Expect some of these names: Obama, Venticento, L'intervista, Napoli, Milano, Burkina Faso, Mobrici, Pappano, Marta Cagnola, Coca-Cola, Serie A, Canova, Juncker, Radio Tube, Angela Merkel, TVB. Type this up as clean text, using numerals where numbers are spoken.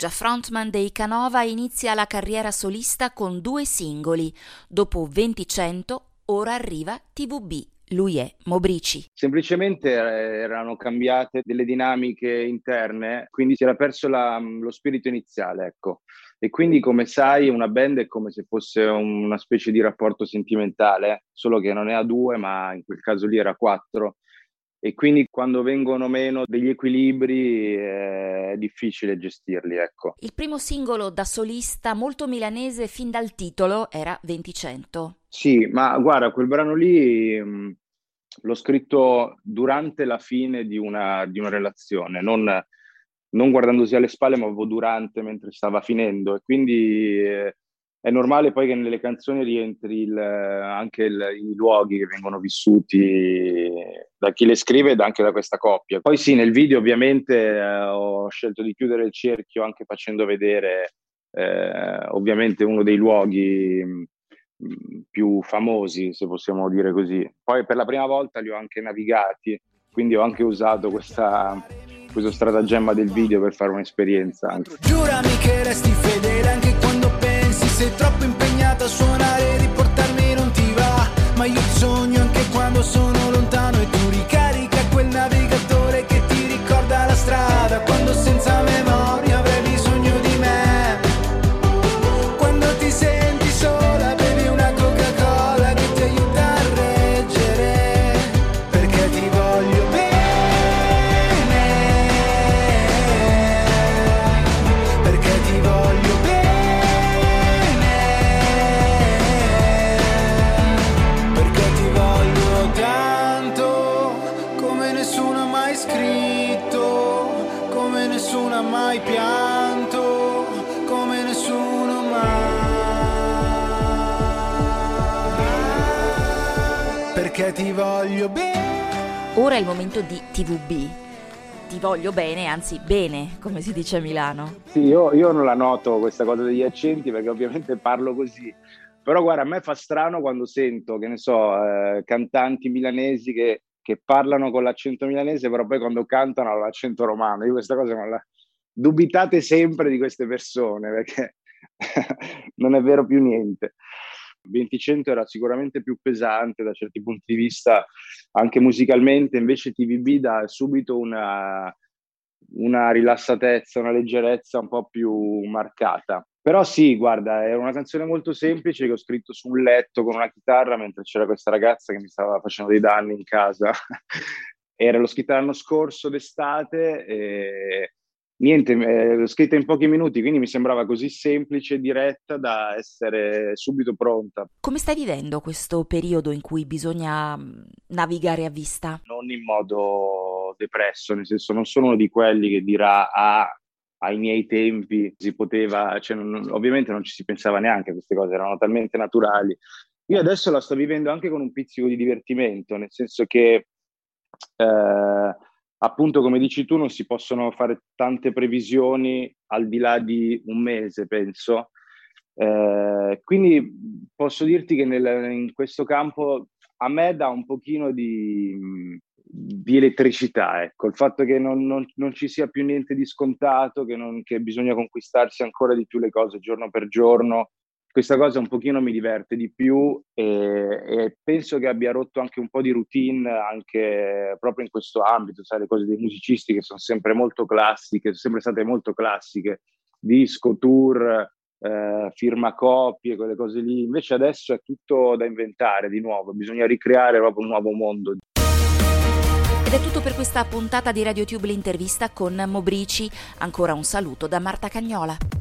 Già frontman dei Canova, inizia la carriera solista con 2 singoli. Dopo Venticento, ora arriva TVB. Lui è Mobrici. Semplicemente erano cambiate delle dinamiche interne, quindi si era perso lo spirito iniziale, ecco. E quindi, come sai, una band è come se fosse una specie di rapporto sentimentale, solo che non è a 2, ma in quel caso lì era 4. E quindi quando vengono meno degli equilibri è difficile gestirli, ecco. Il primo singolo da solista, molto milanese fin dal titolo, era Venticento. Sì, ma guarda, quel brano lì l'ho scritto durante la fine di una relazione, non guardandosi alle spalle, ma durante, mentre stava finendo, e quindi è normale poi che nelle canzoni rientri anche i luoghi che vengono vissuti da chi le scrive ed anche da questa coppia. Poi sì, nel video ovviamente ho scelto di chiudere il cerchio anche facendo vedere ovviamente uno dei luoghi più famosi, se possiamo dire così. Poi per la prima volta li ho anche navigati, quindi ho anche usato questo stratagemma del video per fare un'esperienza anche. Giurami che resti fedele anche quando pensi, sei troppo impegnata a suonare, riportarmi non ti va, ma io sogno anche quando sono lontano, e tu ricarica quel navigatore che ti ricorda la strada, quando senza memoria avrai bisogno di me, quando ti senti sola bevi una Coca-Cola che ti aiuta a reggere, perché ti voglio bene. Mai pianto come nessuno mai, perché ti voglio bene. Ora è il momento di TVB. Ti voglio bene, anzi bene, come si dice a Milano. Sì, io non la noto questa cosa degli accenti, perché ovviamente parlo così. Però guarda, a me fa strano quando sento, che ne so, cantanti milanesi che parlano con l'accento milanese, però poi quando cantano hanno l'accento romano. Io questa cosa non la... Dubitate sempre di queste persone, perché non è vero più niente. Venticento era sicuramente più pesante da certi punti di vista, anche musicalmente, invece TVB dà subito una rilassatezza, una leggerezza un po' più marcata. Però sì, guarda, è una canzone molto semplice che ho scritto su un letto con una chitarra mentre c'era questa ragazza che mi stava facendo dei danni in casa. L'ho scritta l'anno scorso d'estate e niente, l'ho scritta in pochi minuti, quindi mi sembrava così semplice e diretta da essere subito pronta. Come stai vivendo questo periodo in cui bisogna navigare a vista? Non in modo depresso, nel senso, non sono uno di quelli che dirà ai miei tempi si poteva, cioè ovviamente non ci si pensava neanche a queste cose, erano talmente naturali. Io adesso la sto vivendo anche con un pizzico di divertimento, nel senso che appunto, come dici tu, non si possono fare tante previsioni al di là di un mese, penso. Quindi posso dirti che in questo campo a me dà un pochino di elettricità, ecco, il fatto che non ci sia più niente di scontato, che bisogna conquistarsi ancora di più le cose giorno per giorno. Questa cosa un pochino mi diverte di più e penso che abbia rotto anche un po' di routine, anche proprio in questo ambito, sai, le cose dei musicisti che sono sempre molto classiche, sono sempre state molto classiche, disco, tour, firma copie, quelle cose lì. Invece adesso è tutto da inventare di nuovo, bisogna ricreare proprio un nuovo mondo. Ed è tutto per questa puntata di Radio Tube, l'intervista con Mobrici. Ancora un saluto da Marta Cagnola.